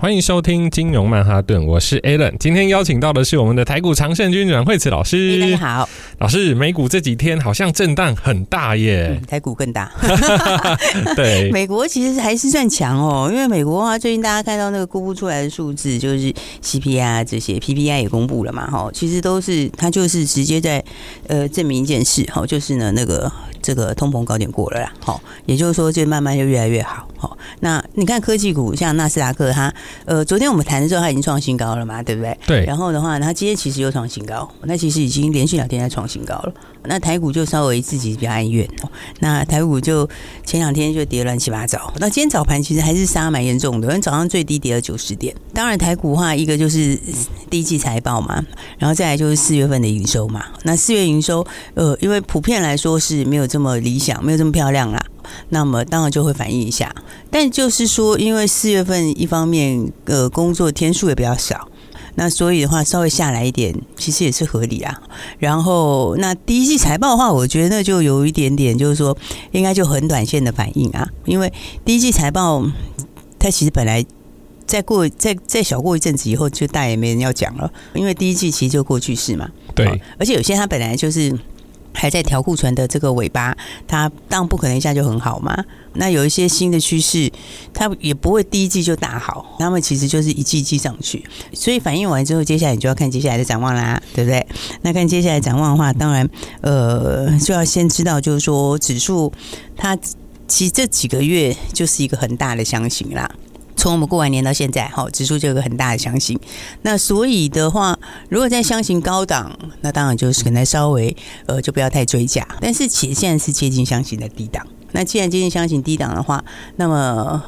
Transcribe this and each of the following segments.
欢迎收听金融曼哈顿，我是 Alan。今天邀请到的是我们的台股常胜军阮惠慈老师。大家好，老师，美股这几天好像震荡很大耶。台股更大。对，美国其实还是算强哦，因为美国啊，最近大家看到那个公布出来的数字，就是 CPI 啊这些 ，PPI 也公布了嘛，哈，其实都是它就是直接在证明一件事，哈，就是呢那个这个通膨高点过了啦，哈，也就是说就慢慢就越来越好，哈。那你看科技股，像纳斯达克它。昨天我们谈的时候，它已经创新高了嘛，对不对？对。然后的话，它今天其实又创新高，那其实已经连续2天在创新高了。那台股就稍微自己比较哀怨，那台股就前2天就跌乱七八糟。那今天早盘其实还是杀蛮严重的，因为早上最低跌了90点。当然台股的话，一个就是第一季财报嘛，然后再来就是4月份的营收嘛。那4月营收，因为普遍来说是没有这么理想，没有这么漂亮啦。那么当然就会反映一下，但就是说，因为4月份一方面工作天数也比较少，那所以的话稍微下来一点，其实也是合理啊。然后那第一季财报的话，我觉得就有一点点，就是说应该就很短线的反应啊，因为第一季财报它其实本来。再小过一阵子以后，就大也没人要讲了，因为第一季其实就过去式嘛。对，而且有些它本来就是。还在调库存的这个尾巴，它当然不可能一下就很好嘛。那有一些新的趋势，它也不会第一季就大好，它们其实就是一季一季上去。所以反映完之后，接下来你就要看接下来的展望啦，对不对？那看接下来展望的话，当然就要先知道，就是说指数它其实这几个月就是一个很大的箱型啦。从我们过完年到现在，指数就有一个很大的箱型。那所以的话，如果在箱型高档，那当然就是可能稍微就不要太追价。但是其实现在是接近箱型的低档。那既然接近箱型低档的话，那么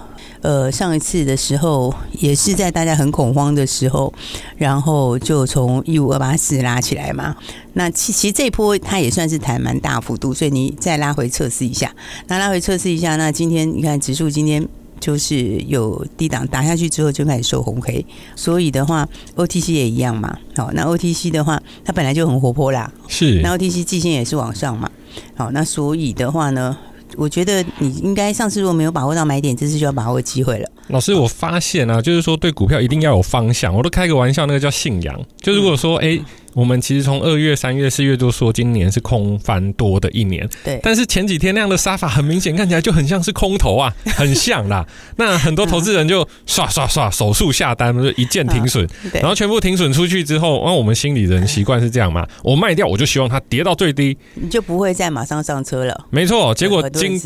上一次的时候也是在大家很恐慌的时候，然后就从15284拉起来嘛。那其实这一波它也算是弹蛮大幅度，所以你再拉回测试一下。那拉回测试一下，那今天你看指数今天。就是有低档打下去之后就开始收红黑，所以的话 OTC 也一样嘛。好，那 OTC 的话它本来就很活泼啦，是。那 OTC 季线也是往上嘛。好，那所以的话呢，我觉得你应该上次如果没有把握到买点，这次就要把握机会了。老师，我发现啊，就是说对股票一定要有方向。我都开个玩笑，那个叫信仰。就如果说我们其实从2月、3月、4月都说今年是空翻多的一年，对。但是前几天那样的杀法，很明显看起来就很像是空头啊，很像啦。那很多投资人就刷刷刷手速下单，就一键停损，然后全部停损出去之后，我们心里人习惯是这样嘛，我卖掉我就希望它跌到最低，你就不会再马上上车了。没错，结果今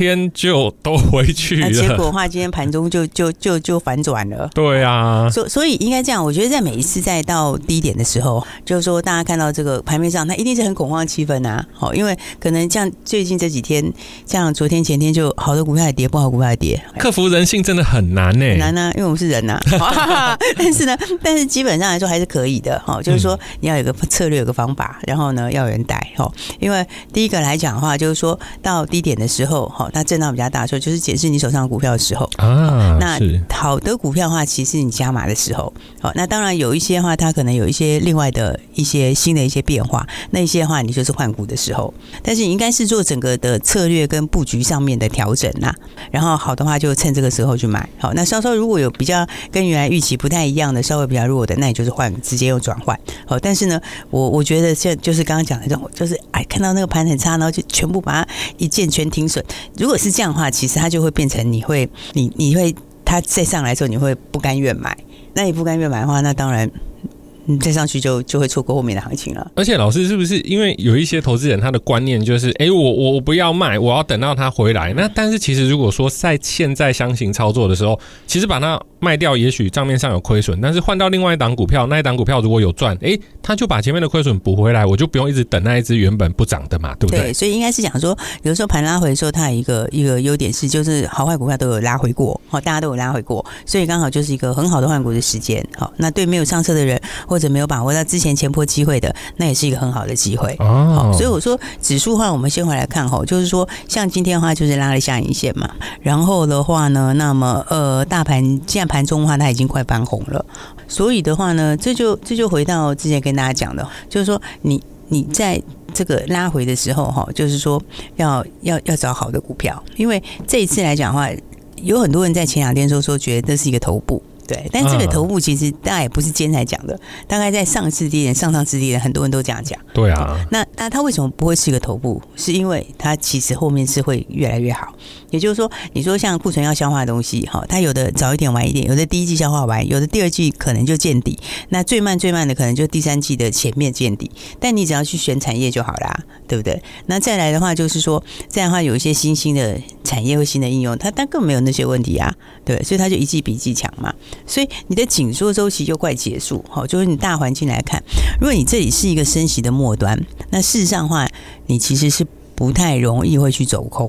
天就都回去了。结果的话，今天盘中就反转了。对啊，所以应该这样，我觉得在每一次再到低点的时候。就是说，大家看到这个盘面上，它一定是很恐慌气氛啊！好，因为可能像最近这几天，像昨天、前天，就好的股票也跌，不好的股票也跌。克服人性真的很难呢，很难啊，因为我们是人呐、啊。但是基本上来说还是可以的。好，就是说你要有个策略，有个方法，然后呢要有人带。好，因为第一个来讲的话，就是说到低点的时候，好，它震荡比较大的时候，就是解释你手上的股票的时候啊。那好的股票的话，其实你加码的时候，好，那当然有一些的话，它可能有一些另外的。一些新的一些变化，那一些的话你就是换股的时候，但是你应该是做整个的策略跟布局上面的调整啦、啊。然后好的话就趁这个时候去买，好，那稍稍如果有比较跟原来预期不太一样的，稍微比较弱的，那你就是换直接又转换。好，但是呢，我觉得现在就是刚刚讲的这种，就是看到那个盘很差，然后就全部把它一键全停损。如果是这样的话，其实它就会变成你会它再上来的时候你会不甘愿买，那你不甘愿买的话，那当然。你再上去就会错过后面的行情了。而且老师是不是因为有一些投资人他的观念就是，我不要卖，我要等到他回来。那但是其实如果说在现在箱型操作的时候，其实把它卖掉，也许账面上有亏损，但是换到另外一档股票，那一档股票如果有赚，他就把前面的亏损补回来，我就不用一直等那一只原本不涨的嘛，对不对？对，所以应该是讲说，有时候盘拉回的时候，它有一个优点是，就是好坏股票都有拉回过，大家都有拉回过，所以刚好就是一个很好的换股的时间。好，那对没有上车的人。或者没有把握到之前前波机会的，那也是一个很好的机会。哦，所以我说指数的话，我们先回来看吼，就是说像今天的话就是拉了下影线嘛，然后的话呢，那么大盘现在盘中的话它已经快翻红了，所以的话呢，这就回到之前跟大家讲的，就是说你在这个拉回的时候就是说要找好的股票，因为这一次来讲的话，有很多人在前两天说觉得这是一个头部，对，但这个头部其实大概也不是今天才讲的，大概在上次低点、上上次低点，很多人都这样讲。对啊，那它为什么不会是一个头部？是因为它其实后面是会越来越好。也就是说，你说像库存要消化的东西，它有的早一点晚一点，有的第一季消化完，有的第二季可能就见底，那最慢的可能就第三季的前面见底。但你只要去选产业就好啦，对不对？那再来的话就是说，这样的话有一些新的产业或新的应用，它根本没有那些问题啊，对，所以它就一季比一季强嘛。所以你的紧缩周期就快结束，就是你大环境来看，如果你这里是一个升息的末端，那事实上的话，你其实是不太容易会去走空，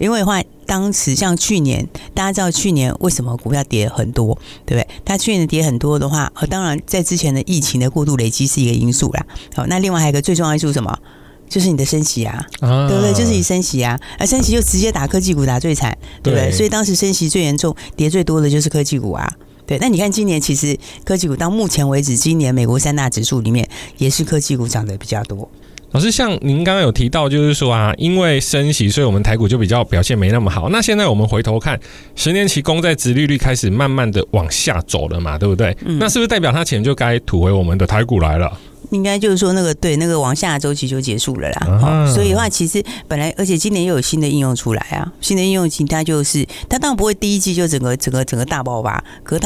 因为的话，当时像去年，大家知道去年为什么股票跌很多，对不对？它去年跌很多的话，当然在之前的疫情的过度累积是一个因素啦。好，那另外还有一个最重要的因素是什么？就是你的升息啊，对不对？就是你升息啊，升息就直接打科技股打最惨，对不对？所以当时升息最严重、跌最多的就是科技股啊。对，那你看今年其实科技股到目前为止，今年美国三大指数里面也是科技股涨得比较多。老师，像您刚刚有提到，就是说啊，因为升息，所以我们台股就比较表现没那么好。那现在我们回头看，十年期公债殖利率开始慢慢的往下走了嘛，对不对？那是不是代表它钱就该吐回我们的台股来了？应该就是说那个往下周期就结束了啦。所以的话，其实本来而且今年又有新的应用出来啊，新的应用其实它当然不会第一季就整个大爆发，可是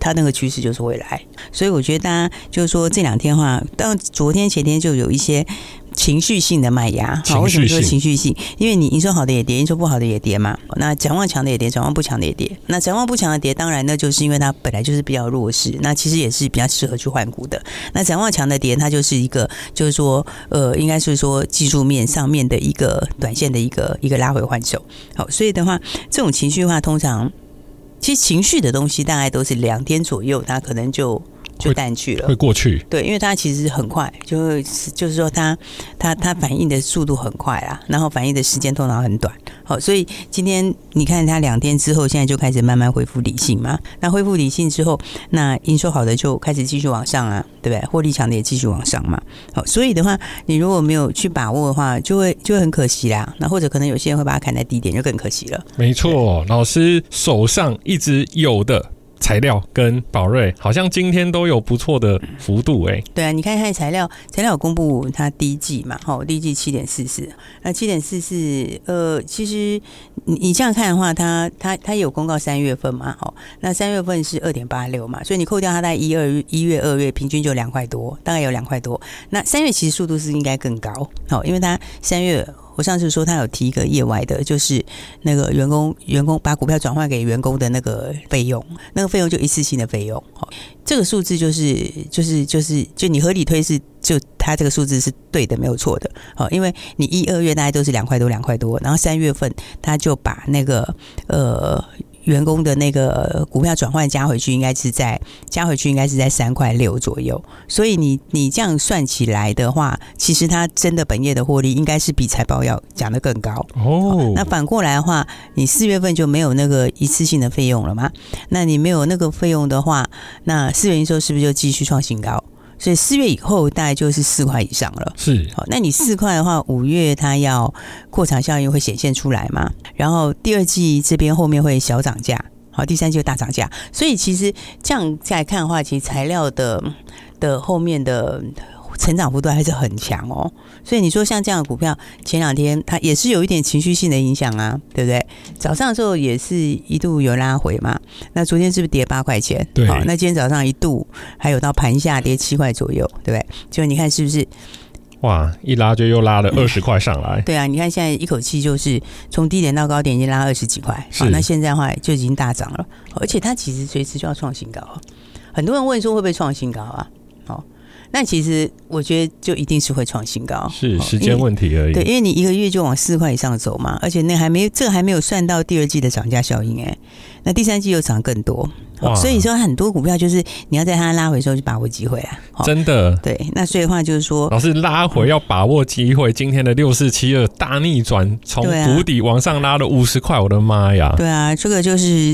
它那个趋势就是会来。所以我觉得大家就是说这两天的话，当然昨天前天就有一些情绪性的卖压，好，为什么说情绪性？因为你营收好的也跌，营收不好的也跌嘛。那展望强的也跌，展望不强的也跌。那展望不强的跌，当然那就是因为它本来就是比较弱势，那其实也是比较适合去换股的。那展望强的跌，它就是一个，就是说，应该是说技术面上面的一个短线的一个拉回换手。好，所以的话，这种情绪化通常，其实情绪的东西大概都是2天左右，它可能就淡去了，会过去。对，因为它其实很快，就是说它反应的速度很快啦，然后反应的时间通常很短。好，所以今天你看它2天之后，现在就开始慢慢恢复理性嘛。那恢复理性之后，那营收好的就开始继续往上啊，对不对？获利强的也继续往上嘛。好，所以的话，你如果没有去把握的话，就会很可惜啦。那或者可能有些人会把它砍在低点，就更可惜了。没错，老师手上一直有的材料跟宝瑞好像今天都有不错的幅度欸。对啊，你看看材料有公布它第一季嘛，第一季 7.44， 那 7.44 其实你这样看的话，它有公告3月份嘛，那3月份是 2.86 嘛，所以你扣掉它在1月2月平均就2块多，大概有2块多。那3月其实速度是应该更高，因为它3月我上次说他有提一个业外的，就是那个员工把股票转换给员工的那个费用，那个费用就一次性的费用，这个数字就你合理推是就它这个数字是对的，没有错的。因为你1、2月大概都是2块多，然后3月份他就把那个员工的那个股票转换加回去应该是在3.6块左右，所以你这样算起来的话，其实它真的本业的获利应该是比财报要讲得更高哦。那反过来的话，你4月份就没有那个一次性的费用了嘛？那你没有那个费用的话，那4月营收是不是就继续创新高？所以4月以后大概就是4块以上了。是，好，那你4块的话，5月它要扩产效应会显现出来嘛？然后第二季这边后面会小涨价，好，第三季会大涨价。所以其实这样再看的话，其实材料的后面的成长幅度还是很强哦。所以你说像这样的股票，前两天它也是有一点情绪性的影响啊，对不对？早上的时候也是一度有拉回嘛，那昨天是不是跌8块钱？对，好，那今天早上一度还有到盘下跌7块左右，对不对？就你看是不是？哇，一拉就又拉了20块上来。对啊，你看现在一口气就是从低点到高点已经拉20几块，好，那现在的话就已经大涨了，而且它其实随时就要创新高。很多人问说会不会创新高啊？那其实我觉得就一定是会创新高，是时间问题而已。对，因为你一个月就往4块以上走嘛，而且那还没，这个还没有算到第二季的涨价效应哎，那第三季又涨更多，所以说很多股票就是你要在它拉回的时候就把握机会啊，真的。对，那所以的话就是说，老师拉回要把握机会，今天的6472大逆转，从谷底往上拉了50块，我的妈呀！对啊，这个就是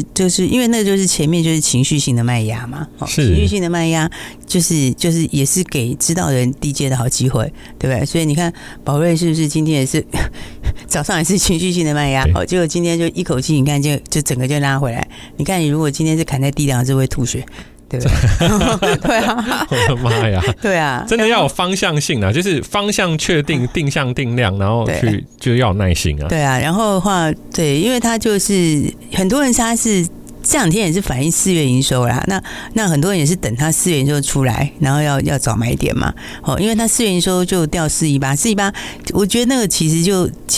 因为那就是前面就是情绪性的卖压嘛，情绪性的卖压就是也是给知道人低阶的好机会，对不对？所以你看宝瑞是不是今天也是早上也是情绪性的卖压，结果今天就一口气你看就整个就拉回来。你看你如果今天是砍在低档是会吐血，对不对？对啊，我的妈呀！对啊，真的要有方向性啊，就是方向确定、定向定量，然后就要有耐心啊。对啊，然后的话，对，因为他就是很多人他是。这两天也是反映4月营收啦，那很多人也是等他4月营收出来，然后要早买点嘛，因为他4月营收就掉418，我觉得那个其实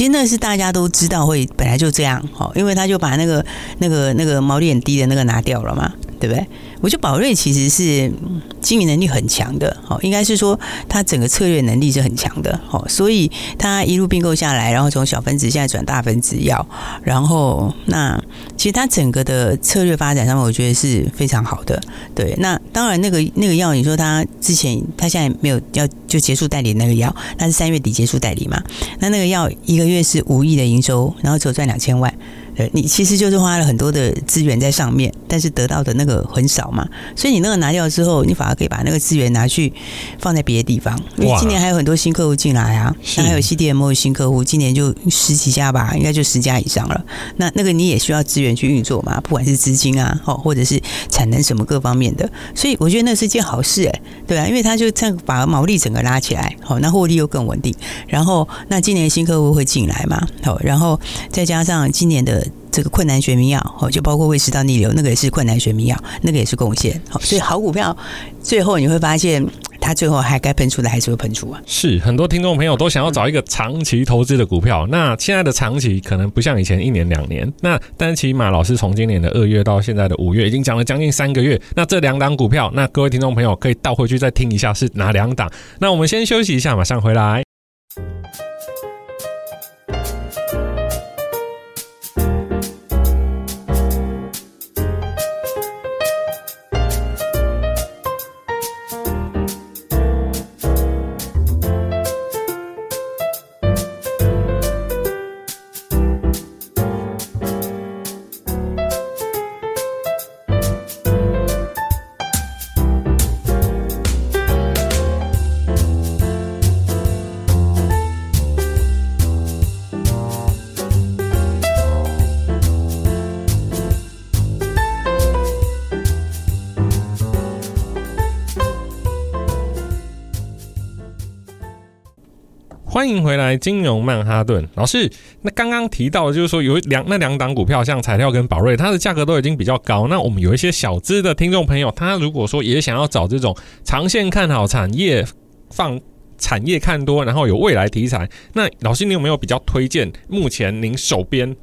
那是大家都知道会本来就这样，因为他就把那个毛利很低的那个拿掉了嘛，对不对？我觉得宝瑞其实是经营能力很强的，应该是说他整个策略能力是很强的，所以他一路并购下来，然后从小分子现在转大分子药，然后那其实他整个的策略发展上面，我觉得是非常好的。对，那当然那个药，你说他之前他现在没有要就结束代理那个药，他是3月底结束代理嘛？那个药一个月是5亿的营收，然后只有赚2000万。你其实就是花了很多的资源在上面，但是得到的那个很少嘛，所以你那个拿掉之后，你反而可以把那个资源拿去放在别的地方。因为今年还有很多新客户进来啊，那还有 CDMO 新客户，今年就10几家吧，应该就10家以上了。那个你也需要资源去运作嘛，不管是资金啊，或者是产能什么各方面的，所以我觉得那是件好事哎，对啊，因为他就这样把毛利整个拉起来，好，那获利又更稳定，然后那今年新客户会进来嘛，好，然后再加上今年的。这个困难学名药就包括胃食道逆流，那个也是困难学名药，那个也是贡献。所以好股票最后你会发现，它最后还该喷出的还是会喷出啊。是，很多听众朋友都想要找一个长期投资的股票。那现在的长期可能不像以前1年2年，那但起码老师从今年的2月到现在的5月，已经讲了将近3个月。那这2档股票，那各位听众朋友可以倒回去再听一下是哪2档。那我们先休息一下，马上回来。欢迎回来，金融曼哈顿。老师，那刚刚提到的就是说有那2档股票，像材料跟宝瑞，它的价格都已经比较高。那我们有一些小资的听众朋友，他如果说也想要找这种长线看好产业看多，然后有未来题材，那老师你有没有比较推荐？目前您手边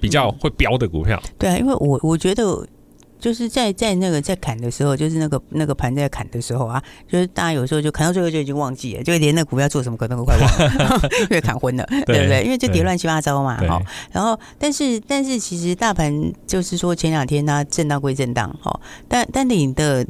比较会标的股票？对啊，因为我觉得。就是在那个在砍的时候，就是那个盘在砍的时候啊，就是大家有时候就砍到最后就已经忘记了，就连那股票做什么可能都快忘了，因为砍昏了，对不对？因为就跌乱七八糟嘛，哈。然后，但是其实大盘就是说前2天它震荡归震荡，哈，但你的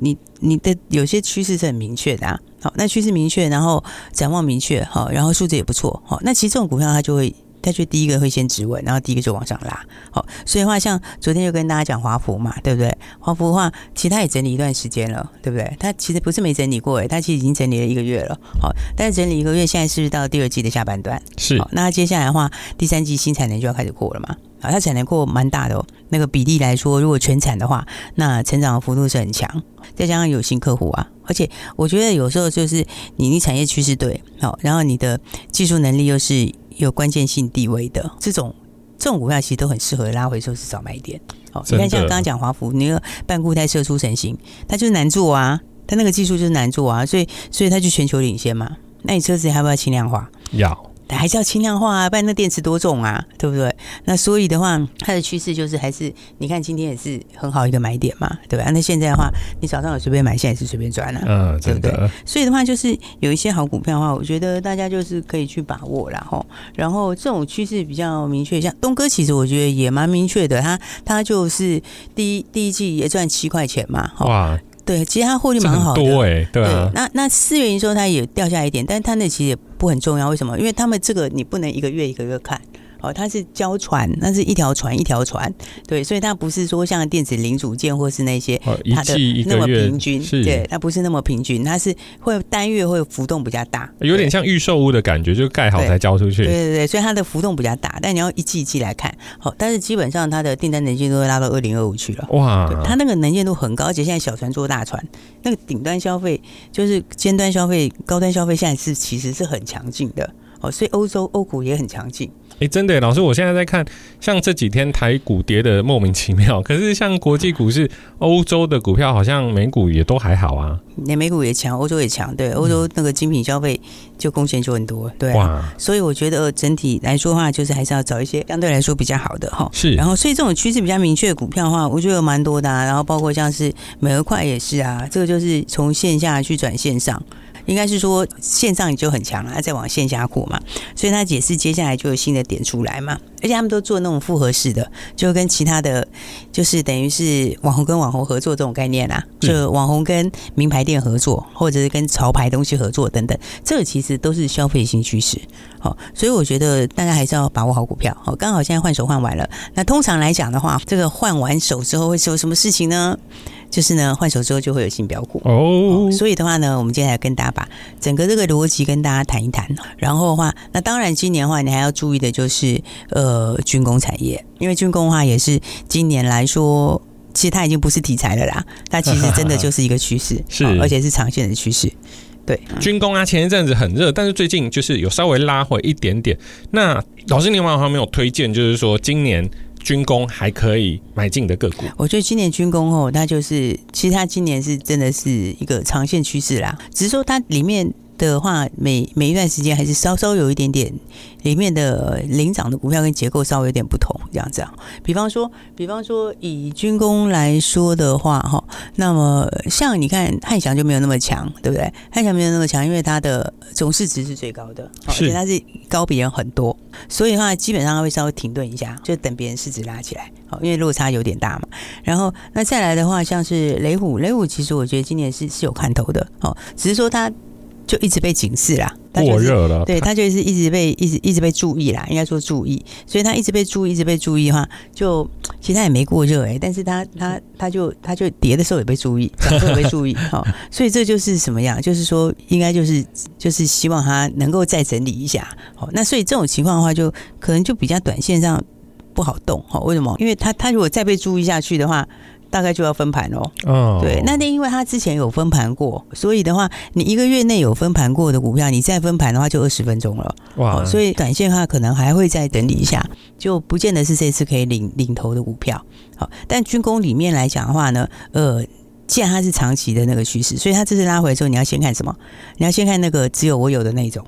有些趋势是很明确的啊，好，那趋势明确，然后展望明确，好，然后数字也不错，好，那其实这种股票它就会。他就第一个会先止稳，然后第一个就往上拉。好，所以的话，像昨天就跟大家讲华孚嘛，对不对？华孚的话，其实他也整理一段时间了，对不对？他其实不是没整理过，他其实已经整理了1个月了。好，但是整理1个月，现在是不是到第2季的下半段？是。好，那接下来的话，第3季新产能就要开始扩了嘛？好，它产能扩蛮大的哦，那个比例来说，如果全产的话，那成长的幅度是很强，再加上有新客户啊。而且我觉得有时候就是你产业趋势对，好，然后你的技术能力又是。有关键性地位的这种股票，其实都很适合拉回收是早买点。好，你看像刚刚讲华孚，你那个半固态射出成型，它就是难做啊，它那个技术就是难做啊，所以它就全球领先嘛。那你车子还要不要轻量化？要。还是要轻量化啊，不然那电池多重啊，对不对？那所以的话，它的趋势就是还是你看今天也是很好一个买点嘛，对吧？那现在的话，你早上有随便买，现在也是随便赚啊，对不对？所以的话，就是有一些好股票的话，我觉得大家就是可以去把握啦吼。然后这种趋势比较明确，像东哥其实我觉得也蛮明确的，他就是第一季也赚7块钱嘛，哇。对，其实它获利蛮好的，多对啊。对，那4月营收它也掉下来一点，但它那其实也不很重要。为什么？因为他们这个你不能一个月一个月看，哦，它是交船，那是一条船一条船，对，所以它不是说像电子零组件或是那些它的那么平均，对，它不是那么平均，它是会单月会浮动比较大，有点像预售屋的感觉，就盖好才交出去，对，所以它的浮动比较大，但你要一季一季来看，好，但是基本上它的订单能见度会拉到2025去了，哇，它那个能见度很高，而且现在小船做大船，那个顶端消费就是尖端消费、高端消费，现在是其实是很强劲的。所以欧洲欧股也很强劲。真的耶，老师，我现在在看，像这几天台股跌的莫名其妙，可是像国际股市，欧洲的股票好像美股也都还好啊。美股也强，欧洲也强，对，欧洲那个精品消费就贡献就很多，对、啊。所以我觉得整体来说的话，就是还是要找一些相对来说比较好的哈。是。然后，所以这种趋势比较明确的股票的话，我觉得有蛮多的、啊，然后包括像是美而快也是啊，这个就是从线下去转线上。应该是说线上也就很强了，再往线下扩嘛，所以它也是接下来就有新的点出来嘛。而且他们都做那种复合式的，就跟其他的就是等于是网红跟网红合作这种概念啦，就网红跟名牌店合作，或者是跟潮牌东西合作等等，这个其实都是消费型趋势。好，所以我觉得大家还是要把握好股票。好，刚好现在换手换完了，那通常来讲的话，这个换完手之后会有什么事情呢？就是呢，换手之后就会有新标股、哦、所以的话呢，我们今天来跟大家把整个这个逻辑跟大家谈一谈。然后的话，那当然今年的话，你还要注意的就是军工产业，因为军工的话也是今年来说，其实它已经不是题材了啦，它其实真的就是一个趋势，是，而且是长线的趋势。对，军工啊，前一阵子很热，但是最近就是有稍微拉回一点点。那老师，你有没有推荐？就是说今年军工还可以买进的个股，我觉得今年军工哦，它就是其实它今年是真的是一个长线趋势啦，只是说它里面的话，每一段时间还是稍有一点点里面的领涨的股票跟结构稍微有点不同这样子啊。比方说以军工来说的话哈，那么像你看汉翔就没有那么强，对不对？汉翔没有那么强，因为它的总市值是最高的，而且它是高别人很多，所以的话基本上它会稍微停顿一下，就等别人市值拉起来，因为落差有点大嘛。然后那再来的话，像是雷虎其实我觉得今年是有看头的，只是说它就一直被警示啦，过热了，对，他就是一直被注意啦，应该说注意，所以他一直被注意的话，就其实他也没过热但是他就跌的时候也被注意，涨的时候也被注意、哦，所以这就是什么样？就是说应该就是希望他能够再整理一下，哦，那所以这种情况的话，就可能就比较短线上不好动，哦，为什么？因为他如果再被注意下去的话，大概就要分盘咯，对，那因为他之前有分盘过，所以的话你一个月内有分盘过的股票，你再分盘的话就20分钟了，哇，所以短线的话可能还会再整理一下，就不见得是这次可以领头的股票。好，但军工里面来讲的话呢，既然它是长期的那个趋势，所以它这次拉回的时候，你要先看什么？你要先看那个只有我有的那种，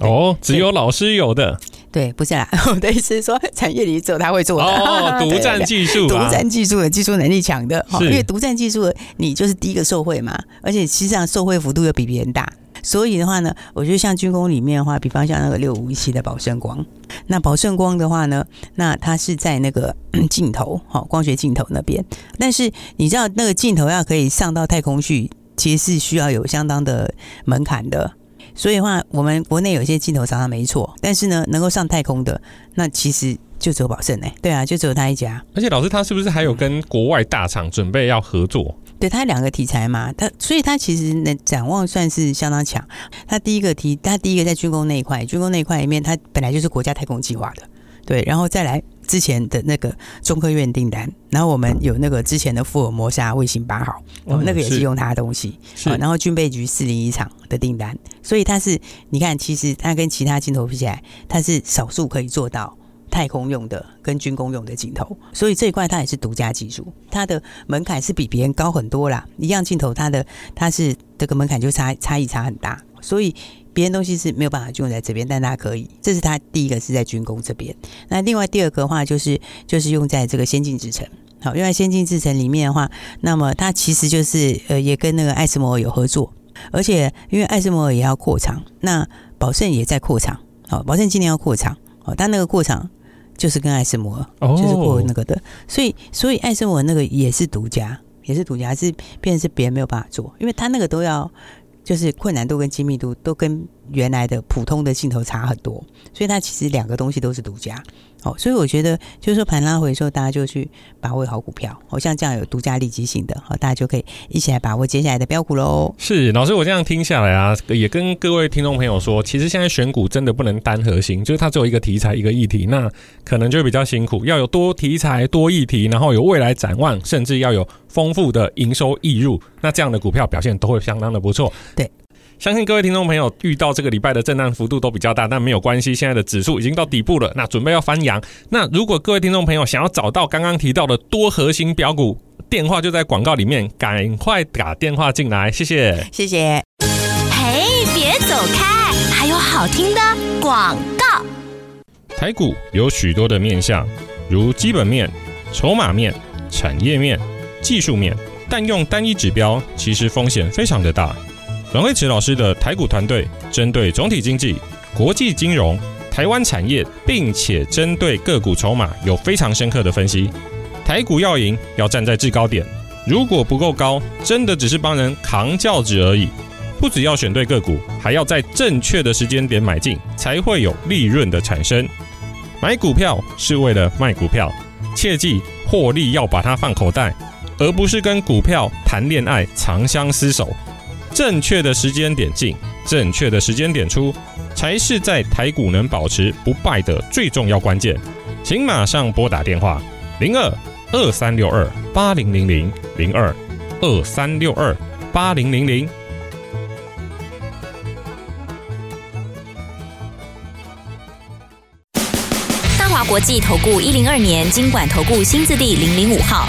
哦，只有老师有的。对，不是啦，我的意思是说，产业里只有他会做的。哦，独占技术、啊，独占技术的技术能力强的，因为独占技术的你就是第一个受惠嘛，而且其实上受惠幅度又比别人大，所以的话呢，我觉得像军工里面的话，比方像那个6517的宝盛光，那宝盛光的话呢，那它是在那个镜头，光学镜头那边，但是你知道那个镜头要可以上到太空去，其实是需要有相当的门槛的。所以的话，我们国内有些镜头厂商没错，但是呢，能够上太空的，那其实就只有宝盛哎，对啊，就只有他一家。而且老师，他是不是还有跟国外大厂准备要合作？对，他两个题材嘛，所以他其实展望算是相当强。他第一个在军工那一块里面，他本来就是国家太空计划的，对，然后再来之前的那个中科院订单，然后我们有那个之前的福尔摩沙卫星8号、哦，那个也是用它的东西，哦，然后军备局401厂的订单，所以它是你看，其实它跟其他镜头比起来，它是少数可以做到太空用的跟军工用的镜头，所以这一块它也是独家技术，它的门槛是比别人高很多啦，一样镜头它是这个门槛就差异很大，所以别的东西是没有办法用在这边，但它可以。这是它第一个是在军工这边。那另外第二个的话就是用在这个先进制程。好，用在先进制程里面的话，那么它其实就是也跟那个艾斯摩尔有合作，而且因为艾斯摩尔也要扩厂，那宝盛也在扩厂。好，宝盛今年要扩厂，好，它那个扩厂就是跟艾斯摩尔、哦、就是过那个的，所以艾斯摩尔那个也是独家，是变成是别人没有办法做，因为它那个都要。就是困难度跟精密度都跟原来的普通的镜头差很多，所以它其实两个东西都是独家、哦、所以我觉得就是说盘拉回的时候，大家就去把握好股票、哦、像这样有独家利基性的、哦、大家就可以一起来把握接下来的标股咯。是，老师我这样听下来啊，也跟各位听众朋友说，其实现在选股真的不能单核心，就是它只有一个题材一个议题，那可能就比较辛苦，要有多题材多议题，然后有未来展望，甚至要有丰富的营收溢入，那这样的股票表现都会相当的不错。对，相信各位听众朋友遇到这个礼拜的震荡幅度都比较大，但没有关系，现在的指数已经到底部了，那准备要翻扬。那如果各位听众朋友想要找到刚刚提到的多核心标股，电话就在广告里面，赶快打电话进来。谢谢，谢谢。嘿，别走开，还有好听的广告。台股有许多的面向，如基本面、筹码面、产业面、技术面，但用单一指标其实风险非常的大。阮慧慈老师的台股团队针对总体经济、国际金融、台湾产业，并且针对个股筹码有非常深刻的分析。台股要赢，要站在制高点，如果不够高，真的只是帮人扛轿子而已。不只要选对个股，还要在正确的时间点买进，才会有利润的产生。买股票是为了卖股票，切记获利要把它放口袋，而不是跟股票谈恋爱，长相厮守。正确的时间点进，正确的时间点出，才是在台股能保持不败的最重要关键。请马上拨打电话02-2362-8000 02-2362-8000。大华国际投顾102年金管投顾新字第005号。